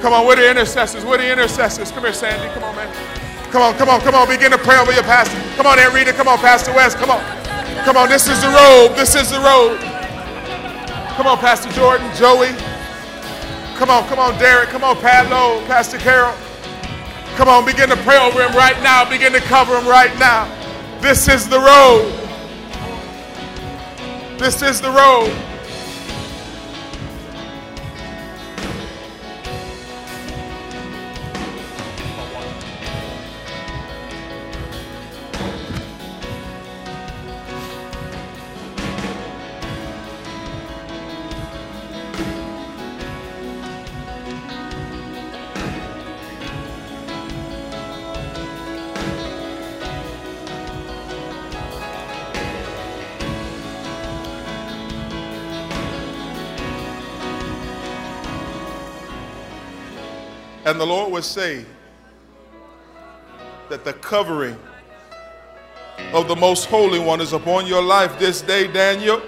Come on, we're the intercessors. We're the intercessors. Come here, Sandy. Come on, man. Come on, come on, come on. Begin to pray over your pastor. Come on, Aunt Rita. Come on, Pastor West. Come on. Come on, this is the road. This is the road. Come on, Pastor Jordan, Joey. Come on, come on, Derek. Come on, Pat Lowe, Pastor Carol. Come on, begin to pray over him right now. Begin to cover him right now. This is the road. This is the road. And the Lord would say that the covering of the Most Holy One is upon your life this day, Daniel.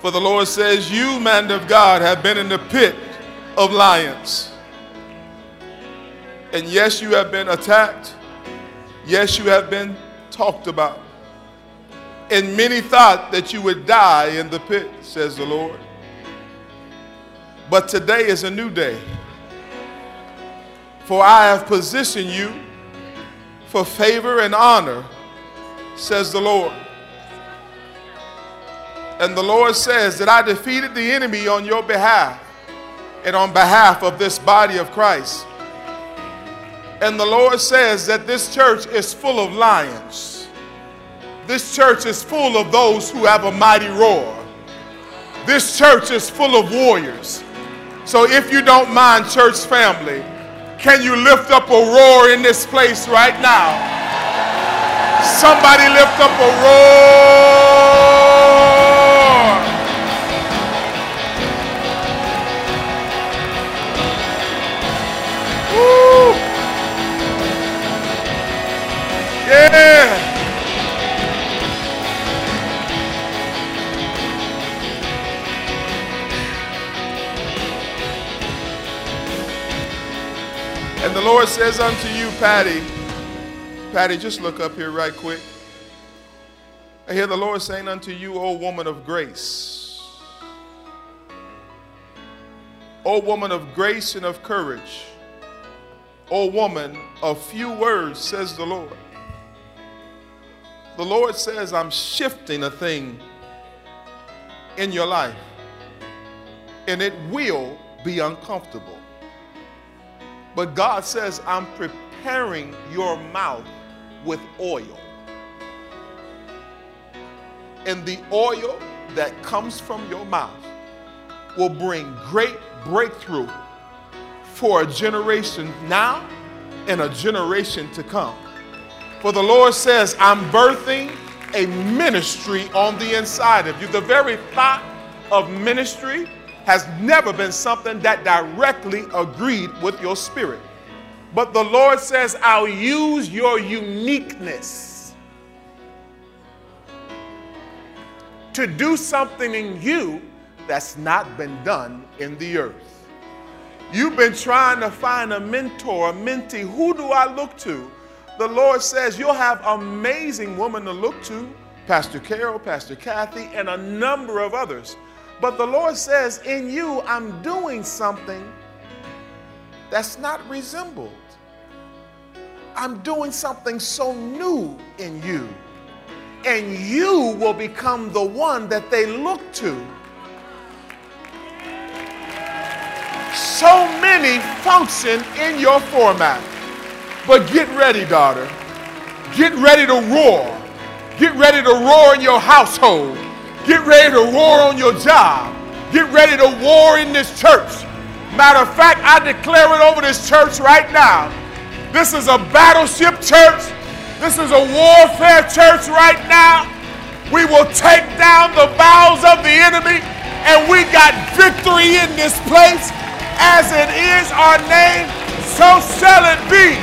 For the Lord says, you, man of God, have been in the pit of lions. And yes, you have been attacked. Yes, you have been talked about. And many thought that you would die in the pit, says the Lord. But today is a new day. For I have positioned you for favor and honor, says the Lord. And the Lord says that I defeated the enemy on your behalf and on behalf of this body of Christ. And the Lord says that this church is full of lions. This church is full of those who have a mighty roar. This church is full of warriors. So if you don't mind, church family, can you lift up a roar in this place right now? Somebody lift up a roar. Woo. Yeah. And the Lord says unto you, Patty, Patty, just look up here right quick. I hear the Lord saying unto you, O woman of grace, O woman of grace and of courage, O woman of few words, says the Lord. The Lord says, I'm shifting a thing in your life, and it will be uncomfortable. But God says, I'm preparing your mouth with oil. And the oil that comes from your mouth will bring great breakthrough for a generation now and a generation to come. For the Lord says, I'm birthing a ministry on the inside of you. The very thought of ministry has never been something that directly agreed with your spirit. But the Lord says, I'll use your uniqueness to do something in you that's not been done in the earth. You've been trying to find a mentor, a mentee. Who do I look to? The Lord says, you'll have amazing women to look to, Pastor Carol, Pastor Kathy, and a number of others. But the Lord says, in you, I'm doing something that's not resembled. I'm doing something so new in you. And you will become the one that they look to. So many function in your format. But get ready, daughter. Get ready to roar. Get ready to roar in your household. Get ready to war on your job. Get ready to war in this church. Matter of fact, I declare it over this church right now. This is a battleship church. This is a warfare church right now. We will take down the bowels of the enemy, and we got victory in this place. As it is our name, so shall it be.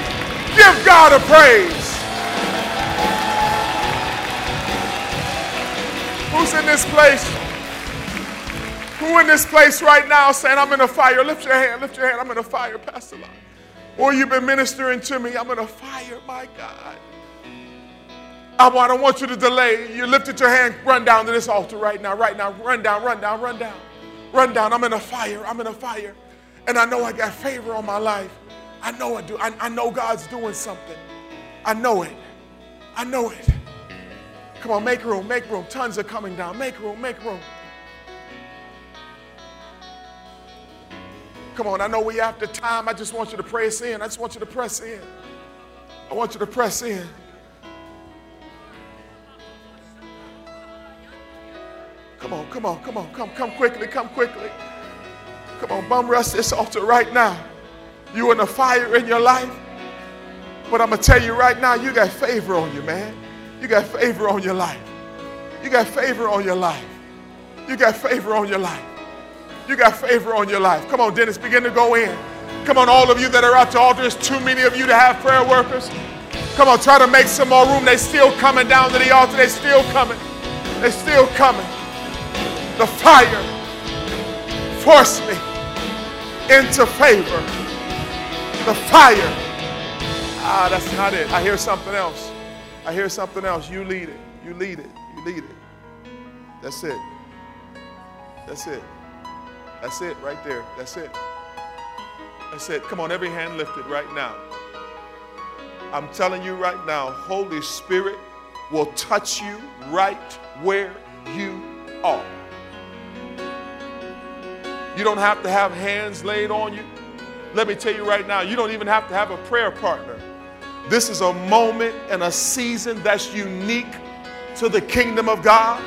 Give God a praise. Who's in this place? Who in this place right now saying, I'm in a fire? Lift your hand, lift your hand. I'm in a fire, Pastor Lock. Or you've been ministering to me. I'm in a fire, my God. I don't want you to delay. You lifted your hand, run down to this altar right now, right now. Run down, run down, run down. Run down, I'm in a fire, I'm in a fire. And I know I got favor on my life. I know I do. I, I know God's doing something. I know it. I know it. Come on, make room, make room. Tons are coming down. Make room, make room. Come on, I know we're after time. I just want you to press in. I just want you to press in. I want you to press in. Come on, come on, come on. Come, come quickly, come quickly. Come on, bum rush this altar right now. You in the fire in your life. But I'm going to tell you right now, you got favor on you, man. You got favor on your life. You got favor on your life. You got favor on your life. You got favor on your life. Come on, Dennis, begin to go in. Come on, all of you that are out to altar. There's too many of you to have prayer workers. Come on, try to make some more room. They're still coming down to the altar. They're still coming. They're still coming. The fire forced me into favor. The fire. Ah, that's not it. I hear something else. I hear something else. You lead it. You lead it. You lead it. That's it. That's it. That's it right there. That's it. That's it. Come on, every hand lifted right now. I'm telling you right now, Holy Spirit will touch you right where you are. You don't have to have hands laid on you. Let me tell you right now, you don't even have to have a prayer partner. This is a moment and a season that's unique to the kingdom of God.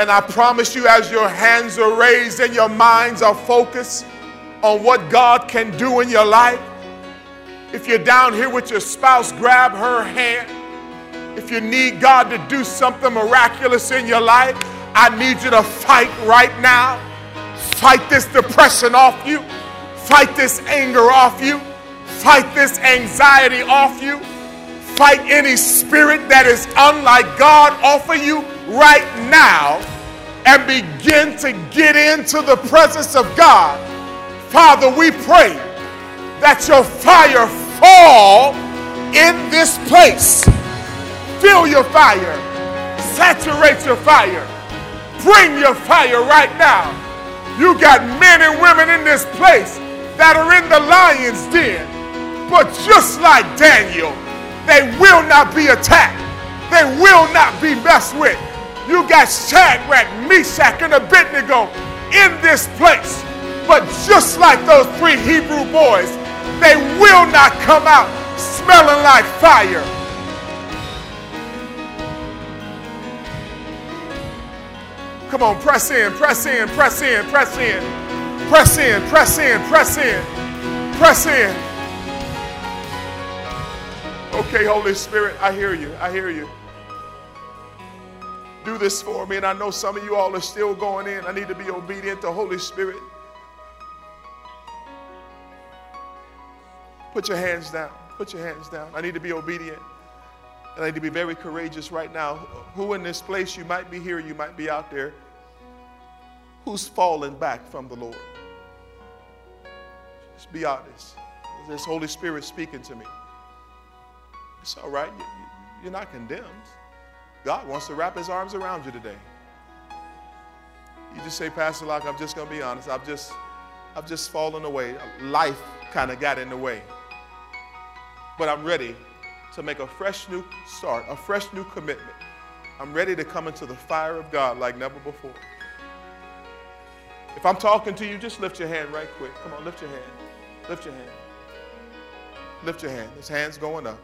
And I promise you, as your hands are raised and your minds are focused on what God can do in your life, if you're down here with your spouse, grab her hand. If you need God to do something miraculous in your life, I need you to fight right now. Fight this depression off you. Fight this anger off you. Fight this anxiety off you. Fight any spirit that is unlike God off of you right now, and begin to get into the presence of God. Father, we pray that your fire fall in this place. Fill your fire. Saturate your fire. Bring your fire right now. You got men and women in this place that are in the lion's den. But just like Daniel, they will not be attacked. They will not be messed with. You got Shadrach, Meshach, and Abednego in this place. But just like those three Hebrew boys, they will not come out smelling like fire. Come on, press in, press in, press in, press in. Press in, press in, press in, press in. Okay, Holy Spirit, I hear you, I hear you. Do this for me, and I know some of you all are still going in. I need to be obedient to Holy Spirit. Put your hands down, put your hands down. I need to be obedient, and I need to be very courageous right now. Who in this place, you might be here, you might be out there, who's fallen back from the Lord? Just be honest. This Holy Spirit speaking to me. It's all right. You're not condemned. God wants to wrap his arms around you today. You just say, Pastor Lock, I'm just going to be honest. I've just, I've just fallen away. Life kind of got in the way. But I'm ready to make a fresh new start, a fresh new commitment. I'm ready to come into the fire of God like never before. If I'm talking to you, just lift your hand right quick. Come on, lift your hand. Lift your hand. Lift your hand. There's hands going up.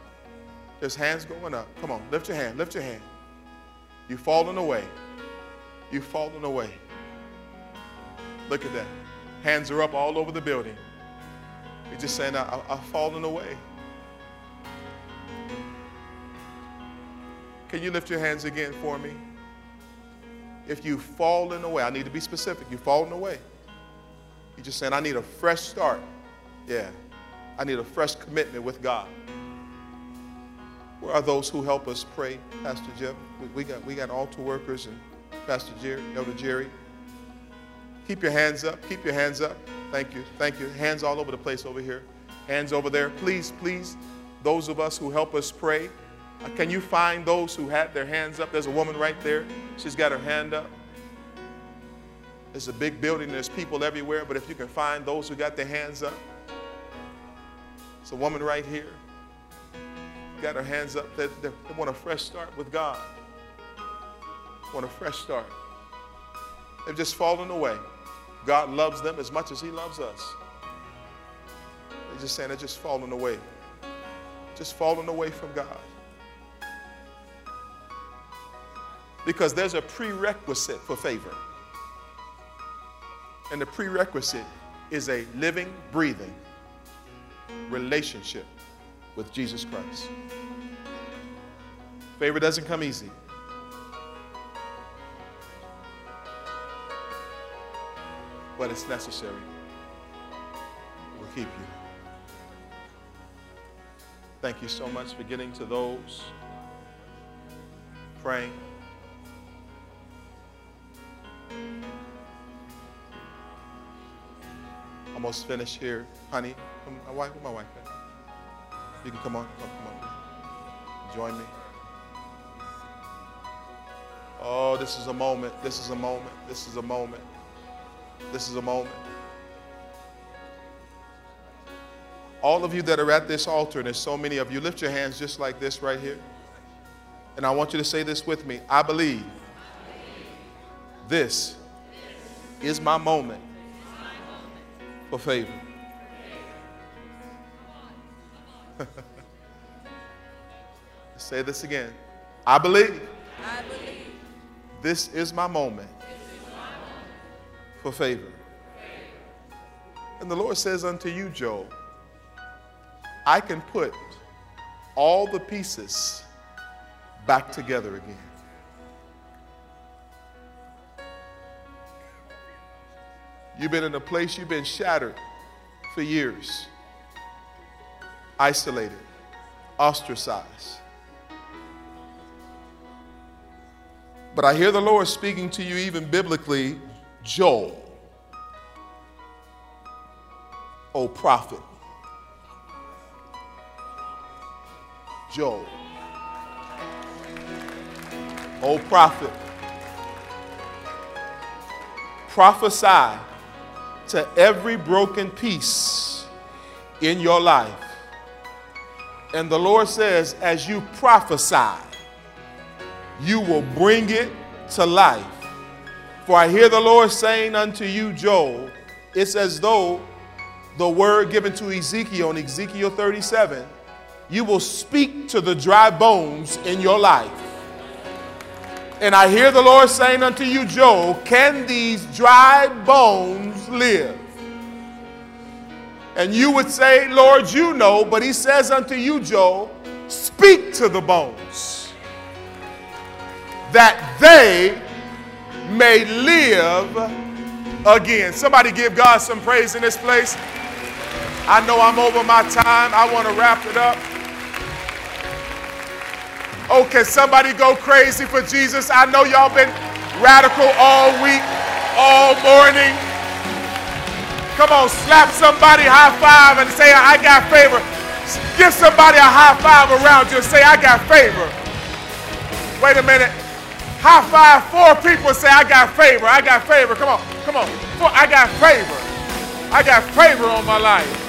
There's hands going up. Come on, lift your hand. Lift your hand. You've fallen away. You've fallen away. Look at that. Hands are up all over the building. You're just saying, I, I, I've fallen away. Can you lift your hands again for me? If you've fallen away, I need to be specific. You've fallen away. You're just saying, I need a fresh start. Yeah. I need a fresh commitment with God. Where are those who help us pray, Pastor Jeff? We, we got we got altar workers and Pastor Jerry, Elder Jerry. Keep your hands up. Keep your hands up. Thank you. Thank you. Hands all over the place over here. Hands over there. Please, please, those of us who help us pray, uh, can you find those who had their hands up? There's a woman right there. She's got her hand up. There's a big building. There's people everywhere. But if you can find those who got their hands up. There's a woman right here. Got her hands up. They, they, they want a fresh start with God. Want a fresh start. They've just fallen away. God loves them as much as he loves us. They're just saying they're just falling away. Just falling away from God. Because there's a prerequisite for favor. And the prerequisite is a living, breathing relationship with Jesus Christ. Favor doesn't come easy. But it's necessary. It will keep you. Thank you so much for getting to those, praying. Almost finished here. Honey, my wife, my wife. You can come on, come on, come on. Join me. Oh, this is a moment. This is a moment. This is a moment. This is a moment. All of you that are at this altar, and there's so many of you, lift your hands just like this right here. And I want you to say this with me. I believe this is my moment for favor. Say this again. I believe this is my moment for favor. And the Lord says unto you, Joel, I can put all the pieces back together again. You've been in a place you've been shattered for years, isolated, ostracized. But I hear the Lord speaking to you even biblically, Joel, O prophet, Joel, O prophet, prophesy to every broken piece in your life. And the Lord says, as you prophesy, you will bring it to life. For I hear the Lord saying unto you, Joel, it's as though the word given to Ezekiel in Ezekiel thirty-seven, you will speak to the dry bones in your life. And I hear the Lord saying unto you, Joel, can these dry bones live? And you would say, Lord, you know, but he says unto you, Joel, speak to the bones, that they may live again. Somebody give God some praise in this place. I know I'm over my time. I want to wrap it up. Oh, can somebody go crazy for Jesus? I know y'all been radical all week, all morning. Come on, slap somebody, high five, and say, I got favor. Give somebody a high five around you and say, I got favor. Wait a minute. High five four people and say, I got favor. I got favor. Come on. Come on. I got favor. I got favor on my life.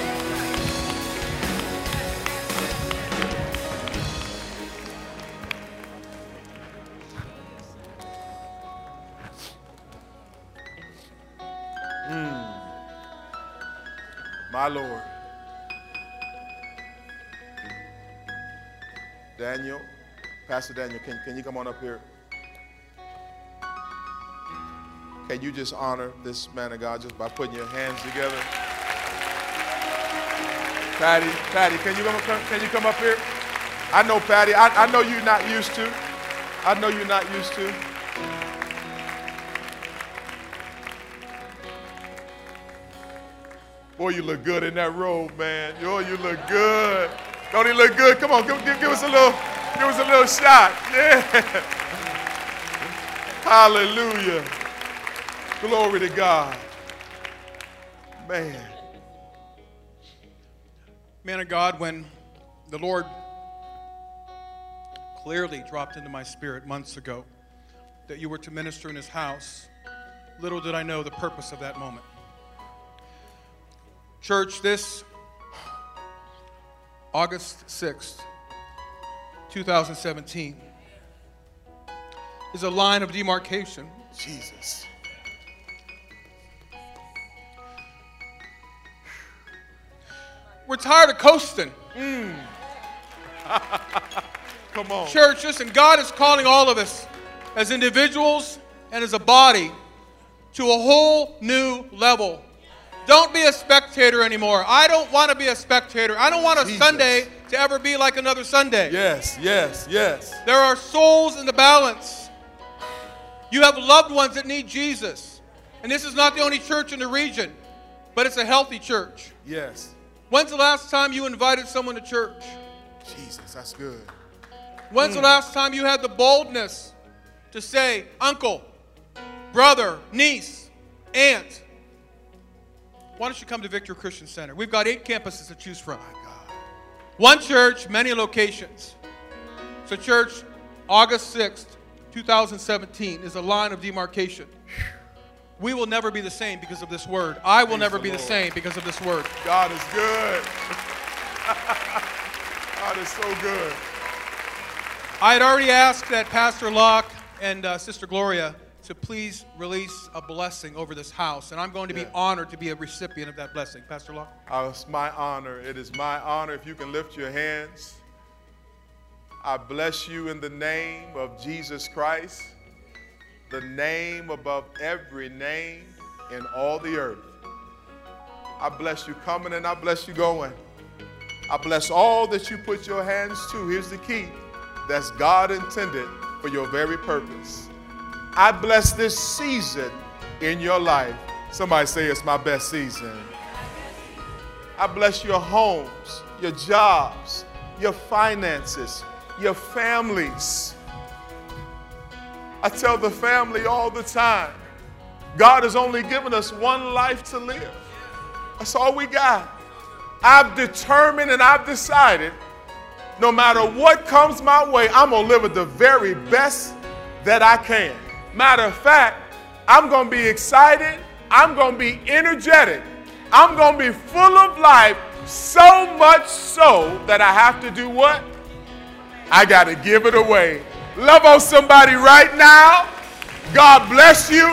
Mm. My Lord. Daniel. Pastor Daniel, can, can you come on up here? Can you just honor this man of God just by putting your hands together? Patty, Patty, can you come, can you come up here? I know, Patty, I, I know you're not used to. I know you're not used to. Boy, you look good in that robe, man. Yo, you look good. Don't he look good? Come on, give, give, give us a little, give us a little shot. Yeah. Hallelujah. Glory to God. Man. Man of God, when the Lord clearly dropped into my spirit months ago that you were to minister in his house, little did I know the purpose of that moment. Church, this August sixth, two thousand seventeen is a line of demarcation. Jesus. We're tired of coasting. Mm. Come on. Church, listen, God is calling all of us as individuals and as a body to a whole new level. Don't be a spectator anymore. I don't want to be a spectator. I don't want a Jesus. Sunday to ever be like another Sunday. Yes, yes, yes. There are souls in the balance. You have loved ones that need Jesus. And this is not the only church in the region, but it's a healthy church. Yes. When's the last time you invited someone to church? Jesus, that's good. When's mm. the last time you had the boldness to say, uncle, brother, niece, aunt, why don't you come to Victory Christian Center? We've got eight campuses to choose from. My God. One church, many locations. So church, August sixth, two thousand seventeen is a line of demarcation. We will never be the same because of this word. I will Praise never be the Lord. the same because of this word. God is good. God is so good. I had already asked that Pastor Lock and uh, Sister Gloria to please release a blessing over this house, and I'm going to be yeah. honored to be a recipient of that blessing. Pastor Lock? Oh, it's my honor. It is my honor. If you can lift your hands, I bless you in the name of Jesus Christ, the name above every name in all the earth. I bless you coming and I bless you going. I bless all that you put your hands to. Here's the key. That's God intended for your very purpose. I bless this season in your life. Somebody say it's my best season. I bless your homes, your jobs, your finances, your families. I tell the family all the time, God has only given us one life to live. That's all we got. I've determined and I've decided, no matter what comes my way, I'm going to live at the very best that I can. Matter of fact, I'm going to be excited. I'm going to be energetic. I'm going to be full of life, so much so that I have to do what? I got to give it away. Love on somebody right now. God bless you.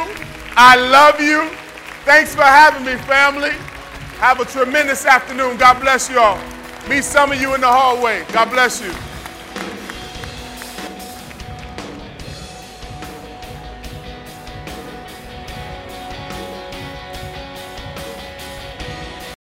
I love you. Thanks for having me, family. Have a tremendous afternoon. God bless you all. Meet some of you in the hallway. God bless you.